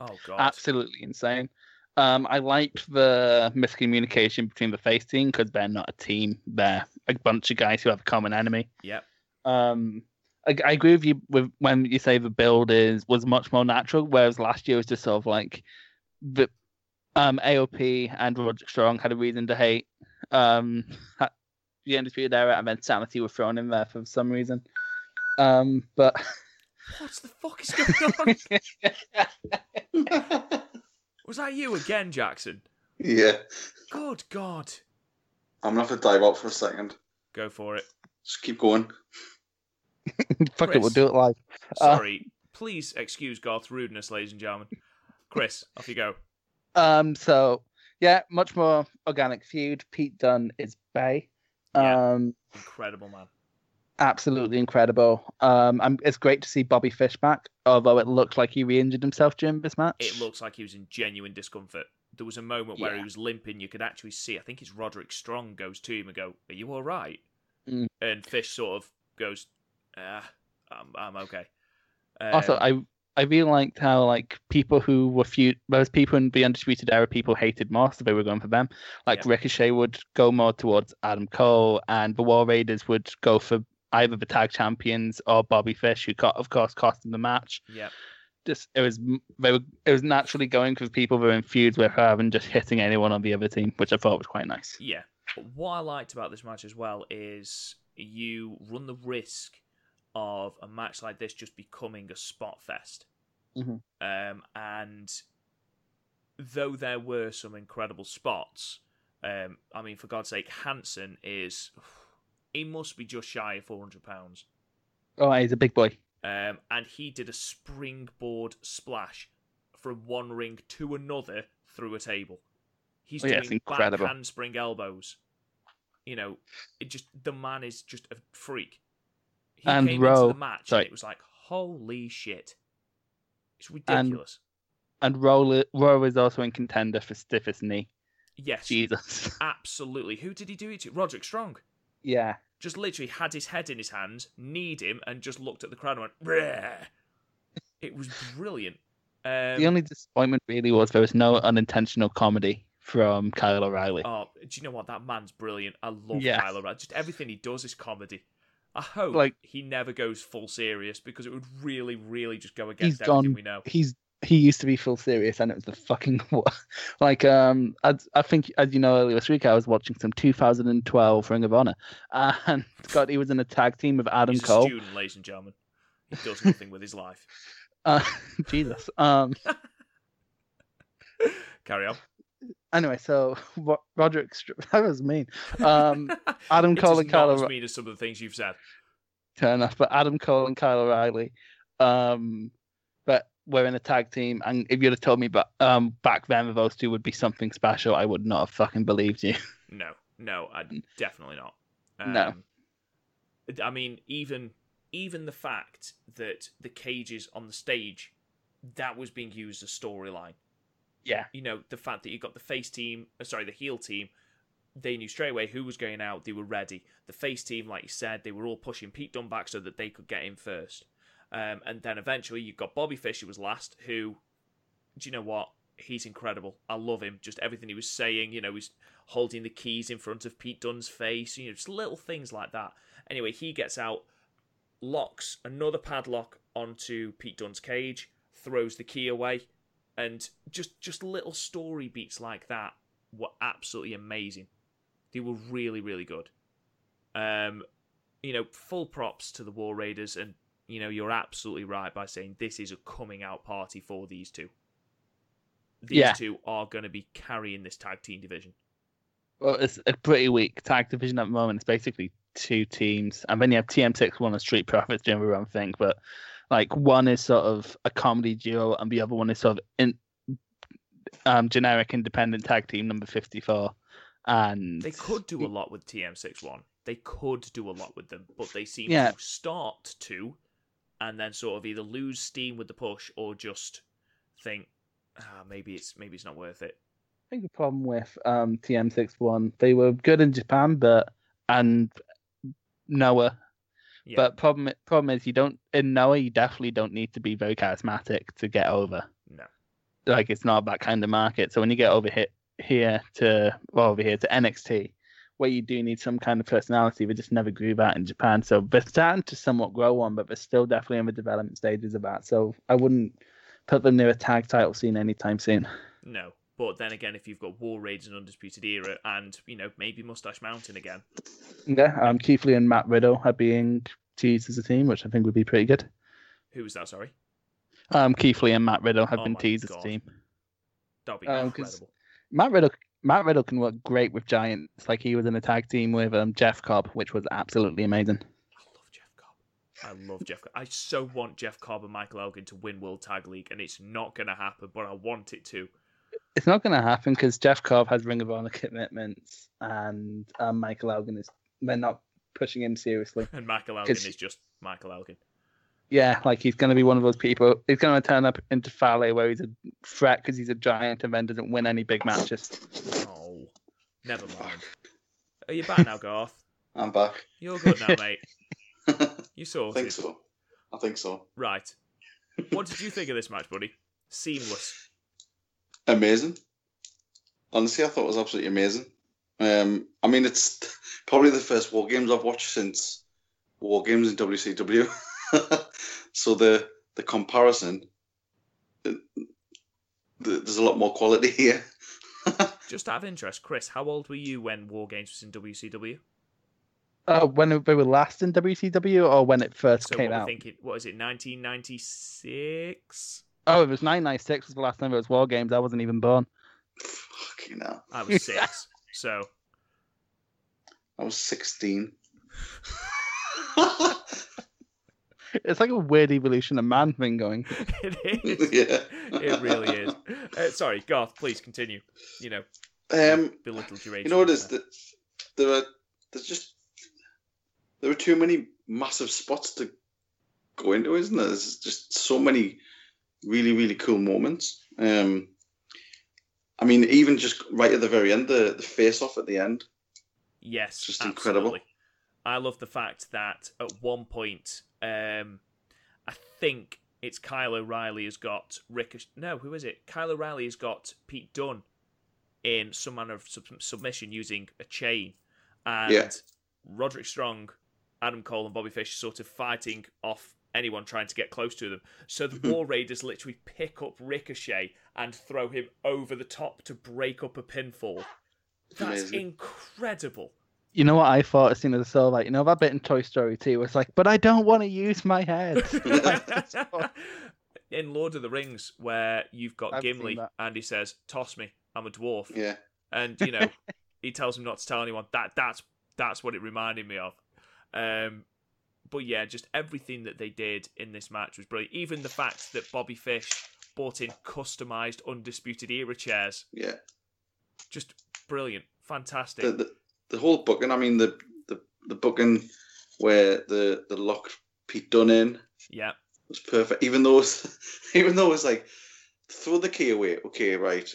Oh, God. Absolutely insane. I liked the miscommunication between the face team because they're not a team; they're a bunch of guys who have a common enemy. Yep. I agree with you when you say the build was much more natural, whereas last year was just sort of like the AOP and Roderick Strong had a reason to hate the Undisputed Era, and then Sanity were thrown in there for some reason. But what the fuck is going on? Was that you again, Jackson? Yeah. Good God. I'm going to have to dive out for a second. Go for it. Just keep going. Fuck Chris, it, we'll do it live. Sorry. Please excuse Garth's rudeness, ladies and gentlemen. Chris, off you go. So, yeah, much more organic feud. Pete Dunne is bae. Yeah, incredible man. absolutely incredible. It's great to see Bobby Fish back, although it looked like he re-injured himself during this match. It looks like he was in genuine discomfort. There was a moment where he was limping. You could actually see, I think it's Roderick Strong goes to him and go, "Are you all right?" Mm. And Fish sort of goes, I'm okay. Also, I really liked how, like, people who were feud, those people in the Undisputed Era, people hated more, so they were going for them. Like, Ricochet would go more towards Adam Cole, and the War Raiders would go for either the tag champions or Bobby Fish, who, of course, cost them the match. Yeah, just it was naturally going for people who were in feuds with her and just hitting anyone on the other team, which I thought was quite nice. Yeah, but what I liked about this match as well is you run the risk of a match like this just becoming a spot fest. Mm-hmm. And though there were some incredible spots, I mean, for God's sake, Hanson is... He must be just shy of 400 pounds. Oh, he's a big boy. And he did a springboard splash from one ring to another through a table. He's doing back handspring elbows. You know, it just, the man is just a freak. He came into the match and it was like, holy shit. It's ridiculous. And Rowe is also in contender for stiffest knee. Yes. Jesus. Absolutely. Who did he do it to? Roderick Strong. Yeah. Just literally had his head in his hands, kneed him, and just looked at the crowd and went, "Bleh." It was brilliant. The only disappointment really was there was no unintentional comedy from Kyle O'Reilly. Oh, do you know what? That man's brilliant. I love Kyle O'Reilly. Just everything he does is comedy. I hope he never goes full serious, because it would really, really just go against everything we know. He used to be full serious, and it was the fucking like. I think, as you know, earlier this week I was watching some 2012 Ring of Honor, and God, he was in a tag team with Adam Cole. He's a student, ladies and gentlemen. He does nothing with his life. Jesus. Carry on. Anyway, so Roderick, that was mean. Adam Cole and Kyle O'Reilly. It's mean as some of the things you've said. Fair enough, but Adam Cole and Kyle O'Reilly, but we're in a tag team. And if you'd have told me, back then those two would be something special, I would not have fucking believed you. No, definitely not. No. I mean, even the fact that the cages on the stage, that was being used as storyline. Yeah. You know, the fact that you got the heel team, they knew straight away who was going out, they were ready. The face team, like you said, they were all pushing Pete Dunne back so that they could get in first. And then eventually you got Bobby Fish, who was last, who, do you know what? He's incredible. I love him. Just everything he was saying, you know, he's holding the keys in front of Pete Dunne's face, you know, just little things like that. Anyway, he gets out, locks another padlock onto Pete Dunne's cage, throws the key away. And just little story beats like that were absolutely amazing. They were really, really good. You know, full props to the War Raiders, and, you know, you're absolutely right by saying this is a coming-out party for these two. These two are going to be carrying this tag team division. Well, it's a pretty weak tag division at the moment. It's basically two teams. And then you have TM61 and Street Profits doing their own thing, but... Like, one is sort of a comedy duo, and the other one is sort of generic independent tag team number 54. And they could do a lot with TM61. They could do a lot with them, but they seem to start to, and then sort of either lose steam with the push or just think, maybe it's not worth it. I think the problem with TM61, they were good in Japan, and Noah. Yeah. But problem is, you don't in Noah. You definitely don't need to be very charismatic to get over. No, like, it's not that kind of market. So when you get over here to NXT, where you do need some kind of personality, we just never grew that in Japan. So they're starting to somewhat grow one, but they're still definitely in the development stages of that. So I wouldn't put them near a tag title scene anytime soon. No, but then again, if you've got War Raiders and Undisputed Era, and, you know, maybe Mustache Mountain again. Yeah, Keith Lee and Matt Riddle are being teased as a team, which I think would be pretty good. Who was that, sorry? Keith Lee and Matt Riddle have been teased as a team. That'd be incredible. Matt Riddle can work great with giants. Like, he was in a tag team with Jeff Cobb, which was absolutely amazing. I love Jeff Cobb. I so want Jeff Cobb and Michael Elgin to win World Tag League, and it's not going to happen, but I want it to. It's not going to happen because Jeff Cobb has Ring of Honor commitments, and Michael Elgin is. They're not pushing him seriously. And Michael Elgin is just Michael Elgin. Yeah, like he's going to be one of those people. He's going to turn up into Fale where he's a threat because he's a giant and then doesn't win any big matches. Oh, never mind. Are you back now, Garth? I'm back. You're good now, mate. You sorted. I think so. Right. What did you think of this match, buddy? Seamless. Amazing. Honestly, I thought it was absolutely amazing. I mean, it's probably the first War Games I've watched since War Games in WCW. So the comparison, there's a lot more quality here. Just out of interest, Chris, how old were you when War Games was in WCW? When they were last in WCW or when it first came out? What is it, 1996? Oh, it was 1996 was the last time it was War Games. I wasn't even born. Fucking hell. I was 6, so. I was 16. It's like a weird evolution of man thing going. It is. Yeah. It really is. Sorry, Garth, please continue. You know, belittle duration. You know what it is? There are too many massive spots to go into, isn't there? There's just so many really, really cool moments. I mean, even just right at the very end, the face-off at the end. Yes, it's just absolutely incredible. I love the fact that at one point, I think it's Kyle O'Reilly has got Ricochet. No, who is it? Kyle O'Reilly has got Pete Dunne in some manner of submission using a chain. And yeah. Roderick Strong, Adam Cole and Bobby Fish sort of fighting off anyone trying to get close to them. So the War Raiders literally pick up Ricochet and throw him over the top to break up a pinfall. That's incredible. You know what I thought as soon as I saw that? You know that bit in Toy Story 2 was like, but I don't want to use my head. In Lord of the Rings, where you've got Gimli and he says, toss me, I'm a dwarf. Yeah. And, you know, he tells him not to tell anyone. That's what it reminded me of. But yeah, just everything that they did in this match was brilliant. Even the fact that Bobby Fish bought in customised Undisputed Era chairs. Yeah. Just brilliant. Fantastic. The whole booking, I mean, the booking where the lock Pete Dunne in, yeah, was perfect. Even though it was like, throw the key away. Okay, right.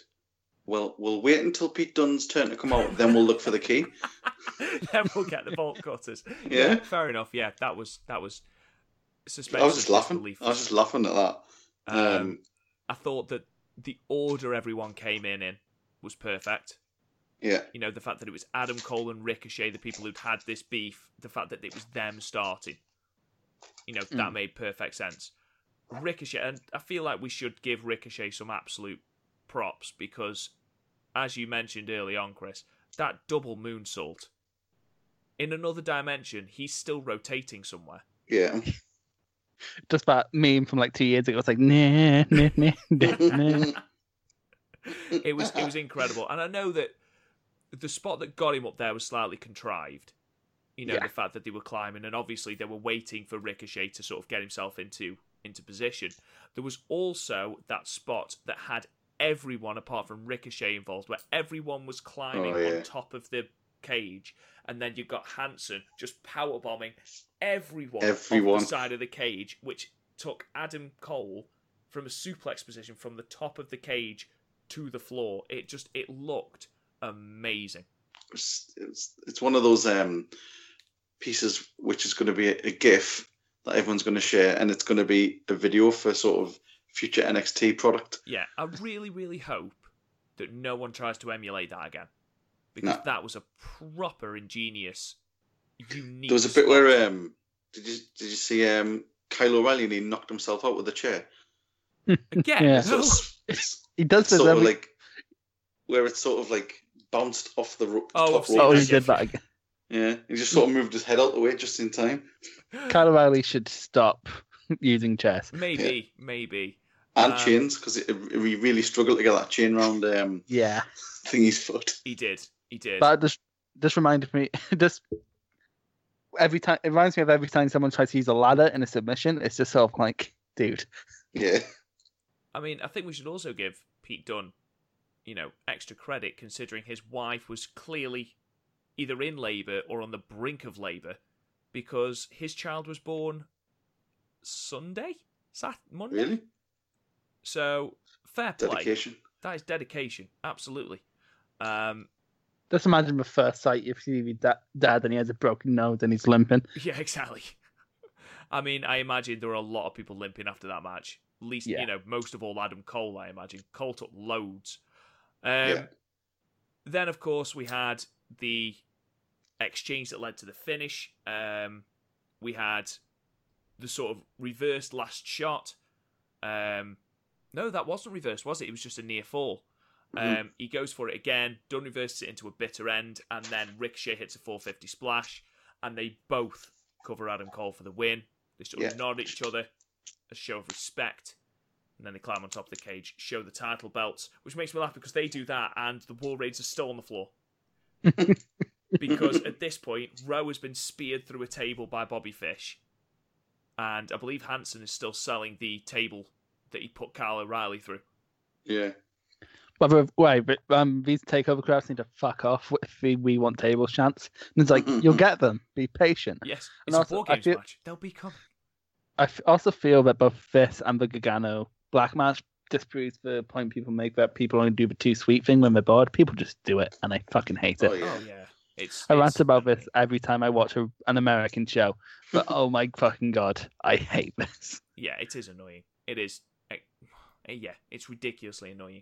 Well, we'll wait until Pete Dunne's turn to come out, then we'll look for the key. Then we'll get the bolt cutters. Yeah, fair enough. Yeah, that was suspension. I was just laughing at that. I thought that the order everyone came in was perfect. Yeah. You know, the fact that it was Adam Cole and Ricochet, the people who'd had this beef, the fact that it was them starting. You know, that made perfect sense. Ricochet, and I feel like we should give Ricochet some absolute props because, as you mentioned early on, Chris, that double moonsault, in another dimension, he's still rotating somewhere. Yeah. Just that meme from like 2 years ago, it's like, nah. It was incredible. And I know that the spot that got him up there was slightly contrived. You know, the fact that they were climbing and obviously they were waiting for Ricochet to sort of get himself into position. There was also that spot that had everyone apart from Ricochet involved where everyone was climbing on top of the cage and then you've got Hanson just powerbombing everyone on the side of the cage, which took Adam Cole from a suplex position from the top of the cage to the floor. It looked amazing. It's one of those pieces which is going to be a GIF that everyone's going to share, and it's going to be a video for sort of future NXT product. Yeah, I really, really hope that no one tries to emulate that again, because that was a proper ingenious, unique. There was a bit where did you see Kyle O'Reilly and he knocked himself out with a chair again? Yeah. So he does this sort of like where it's sort of like bounced off the rope. Oh, he did that again. Yeah, he just sort of moved his head out the way just in time. Kyle O'Reilly should stop using chairs. Maybe. And chains, because he really struggled to get that chain round thingy's foot. He did. But this reminded me, it reminds me of every time someone tries to use a ladder in a submission, it's just sort of like, dude. Yeah. I mean, I think we should also give Pete Dunne, you know, extra credit considering his wife was clearly either in labour or on the brink of labour because his child was born Sunday? Monday? Really? So, fair play. Dedication. That is dedication, absolutely. Just imagine the first sight if you see that dad and he has a broken nose and he's limping. Yeah, exactly. I mean, I imagine there were a lot of people limping after that match. At least, you know, most of all Adam Cole, I imagine. Cole took loads. Then, of course, we had the exchange that led to the finish. We had the sort of reversed last shot. No, that wasn't reversed, was it? It was just a near fall. He goes for it again. Dunne reverses it into a bitter end. And then Ricochet hits a 450 splash. And they both cover Adam Cole for the win. They sort of nod at each other. A show of respect. And then they climb on top of the cage, show the title belts, which makes me laugh because they do that and the War Raiders are still on the floor. Because at this point, Rowe has been speared through a table by Bobby Fish. And I believe Hanson is still selling the table that he put Kyle O'Reilly through. Yeah. Well, wait, but these takeover crowds need to fuck off if we want table chants. And it's like, you'll get them. Be patient. Yes, it's a War Games match. They'll be coming. I also feel that both this and the Gargano Black match disproves the point people make that people only do the too sweet thing when they're bored. People just do it, and I fucking hate it. I rant about this every time I watch an American show, but oh my fucking god, I hate this. Yeah, it is annoying. It is. Yeah, it's ridiculously annoying.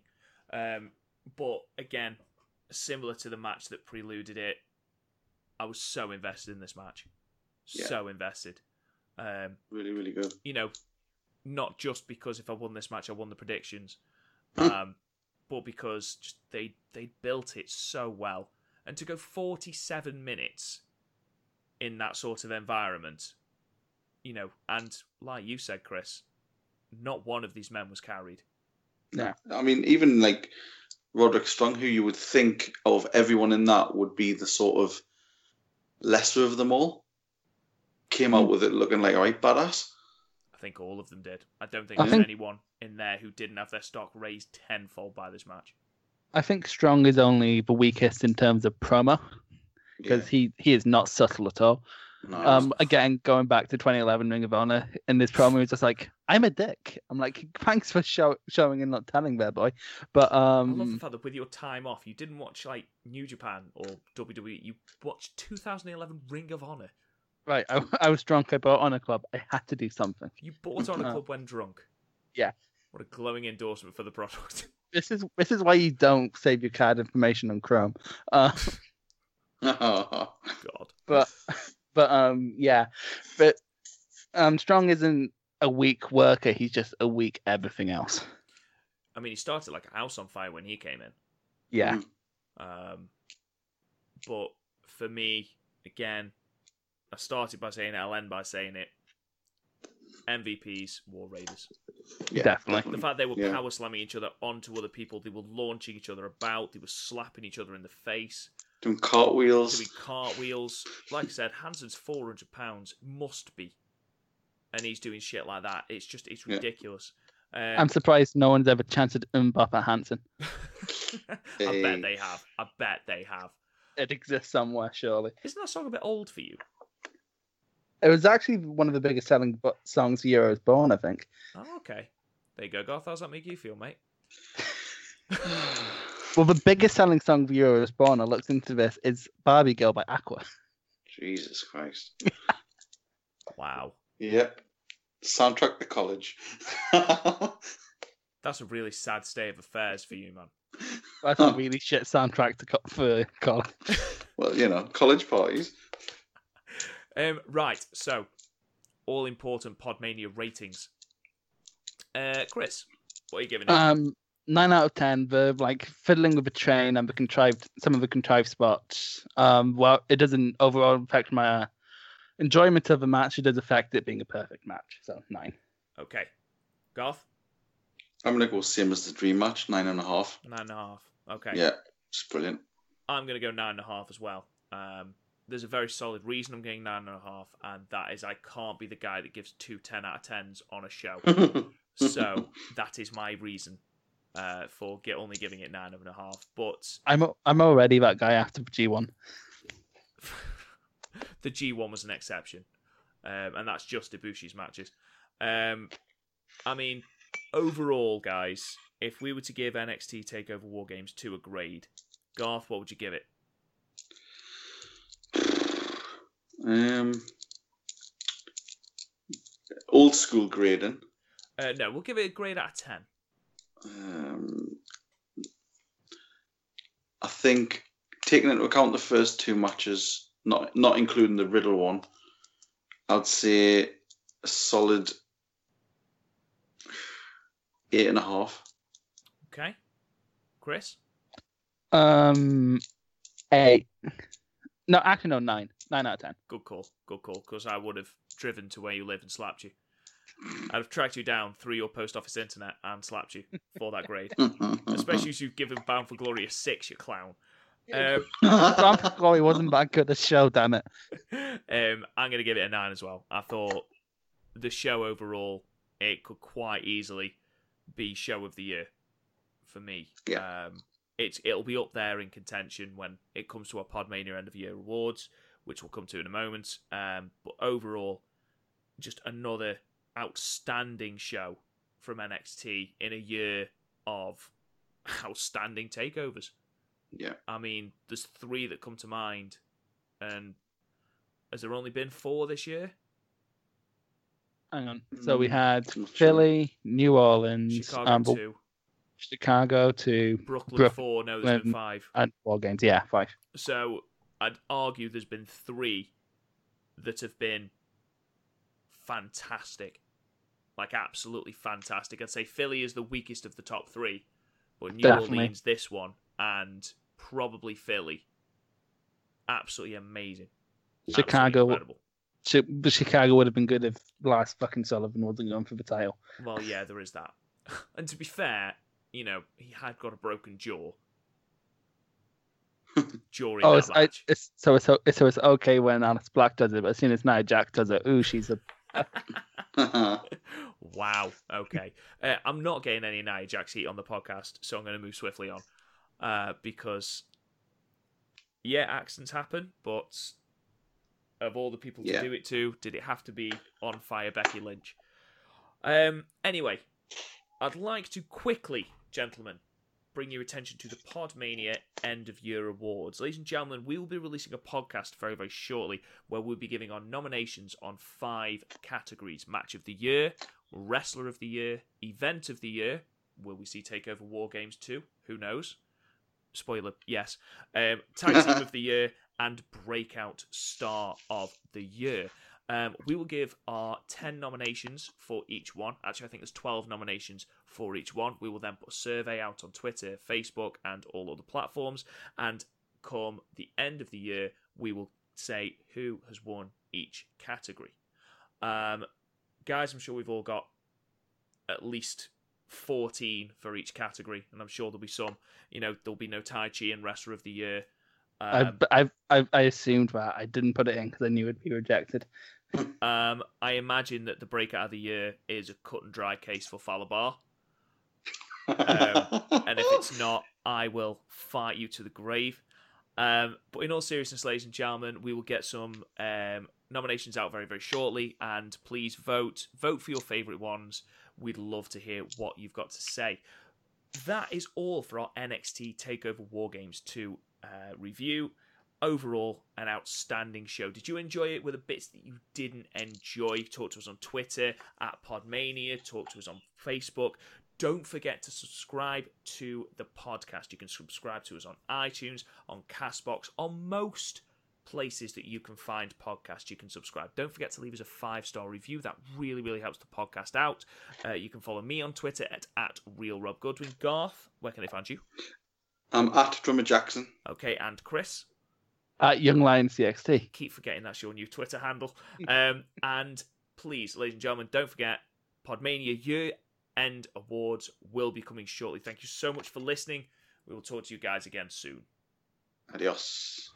But again, similar to the match that preluded it, I was so invested in this match. Yeah. So invested. Really, really good. You know, not just because if I won this match, I won the predictions, but because just they built it so well. And to go 47 minutes in that sort of environment, you know, and like you said, Chris, not one of these men was carried. No. I mean, even like Roderick Strong, who you would think of everyone in that would be the sort of lesser of them all, came out with it looking like, all right, badass. I think all of them did. I don't think there's anyone in there who didn't have their stock raised tenfold by this match. I think Strong is only the weakest in terms of promo, because he is not subtle at all. No, again, going back to 2011 Ring of Honor, in this promo, he's just like, I'm a dick. I'm like, thanks for showing and not telling there, boy. But I love the fact that with your time off, you didn't watch like New Japan or WWE, you watched 2011 Ring of Honor. Right, I was drunk, I bought Honor Club. I had to do something. You bought Honor Club when drunk? Yeah. What a glowing endorsement for the product. This is why you don't save your card information on Chrome. Oh, God. But Strong isn't a weak worker, he's just a weak everything else. I mean, he started like a house on fire when he came in. Yeah. But for me, again, I started by saying it, I'll end by saying it. MVPs, War Raiders. Yeah, definitely. The fact they were power slamming each other onto other people, they were launching each other about, they were slapping each other in the face. Doing cartwheels. Like I said, Hanson's 400 pounds, must be. And he's doing shit like that. It's just, it's ridiculous. I'm surprised no one's ever chanted Mbop at Hanson. I bet they have. It exists somewhere, surely. Isn't that song a bit old for you? It was actually one of the biggest selling songs the year I was born, I think. Oh, okay. There you go, Garth. How's that make you feel, mate? Well, the biggest selling song of the year I was born, I looked into this, is Barbie Girl by Aqua. Jesus Christ. Wow. Yep. Soundtrack to college. That's a really sad state of affairs for you, man. That's a really shit soundtrack for college. Well, you know, college parties. Right, so all important Podmania ratings. Chris, what are you giving it? 9 out of 10. The fiddling with the train and the contrived spots. Well, it doesn't overall affect my enjoyment of the match. It does affect it being a perfect match. So 9. Okay, Garth. I'm gonna go same as the dream match. 9.5. 9.5. Okay. Yeah, it's brilliant. I'm gonna go 9.5 as well. There's a very solid reason I'm getting 9.5, and that is I can't be the guy that gives 2 10 out of 10s on a show. So that is my reason for only giving it 9.5. But I'm already that guy after G1. The G1 was an exception. And that's just Ibushi's matches. I mean, overall, guys, if we were to give NXT TakeOver War Games 2 a grade, Garth, what would you give it? Old school grading. No, we'll give it a grade out of 10. I think, taking into account the first two matches, not including the Riddle one, I'd say a solid 8.5. Okay. Chris? 8. No, actually, no, 9. 9 out of 10. Good call. Good call. Because I would have driven to where you live and slapped you. I'd have tracked you down through your post office internet and slapped you for that grade. Especially if you've given Bound for Glory a 6, you clown. Bound for Glory wasn't that good a show, damn it. I'm going to give it a 9 as well. I thought the show overall, it could quite easily be show of the year for me. Yeah. It'll be up there in contention when it comes to our Podmania end of year awards, which we'll come to in a moment. But overall, just another outstanding show from NXT in a year of outstanding takeovers. Yeah. I mean, there's 3 that come to mind, and has there only been 4 this year? Hang on. So we had Philly, New Orleans, Chicago 2, Brooklyn 4, no, there's been 5. And War Games, yeah, 5. So I'd argue there's been 3 that have been fantastic. Like, absolutely fantastic. I'd say Philly is the weakest of the top 3, but New Orleans, this one, and probably Philly. Absolutely amazing. Chicago would have been good if Lars fucking Sullivan wasn't going for the title. Well, yeah, there is that. And to be fair, you know, he had got a broken jaw during that match. It's okay when Aleister Black does it, but as soon as Nia Jax does it, ooh, she's a... Wow, okay. I'm not getting any Nia Jax heat on the podcast, so I'm going to move swiftly on. Because, yeah, accidents happen, but of all the people to do it to, did it have to be on fire Becky Lynch? Anyway, I'd like to quickly, gentlemen, bring your attention to the Podmania End of Year Awards. Ladies and gentlemen, we will be releasing a podcast very, very shortly where we'll be giving our nominations on 5 categories. Match of the Year, Wrestler of the Year, Event of the Year. Will we see TakeOver War Games 2? Who knows? Spoiler, yes. Tag Team of the Year and Breakout Star of the Year. We will give our 10 nominations for each one. Actually, I think there's 12 nominations for each one. We will then put a survey out on Twitter, Facebook, and all other platforms. And come the end of the year, we will say who has won each category. Guys, I'm sure we've all got at least 14 for each category, and I'm sure there'll be some. You know, there'll be no Tai Chi and Wrestler of the Year. I assumed that. I didn't put it in because I knew it'd be rejected. I imagine that the Breakout of the Year is a cut and dry case for Falabar. And if it's not, I will fight you to the grave. But in all seriousness, ladies and gentlemen, we will get some nominations out very, very shortly. And please vote. Vote for your favourite ones. We'd love to hear what you've got to say. That is all for our NXT TakeOver War Games 2 review. Overall, an outstanding show. Did you enjoy it? Were the bits that you didn't enjoy? Talk to us on Twitter, @Podmania. Talk to us on Facebook. Don't forget to subscribe to the podcast. You can subscribe to us on iTunes, on Castbox, on most places that you can find podcasts. You can subscribe. Don't forget to leave us a 5-star review. That really, really helps the podcast out. You can follow me on Twitter at RealRobGoodwin. Garth, where can they find you? I'm at Drummer Jackson. Okay, and Chris? At YoungLionCXT. Keep forgetting that's your new Twitter handle. And please, ladies and gentlemen, don't forget, Podmania Year End Awards will be coming shortly. Thank you so much for listening. We will talk to you guys again soon. Adios.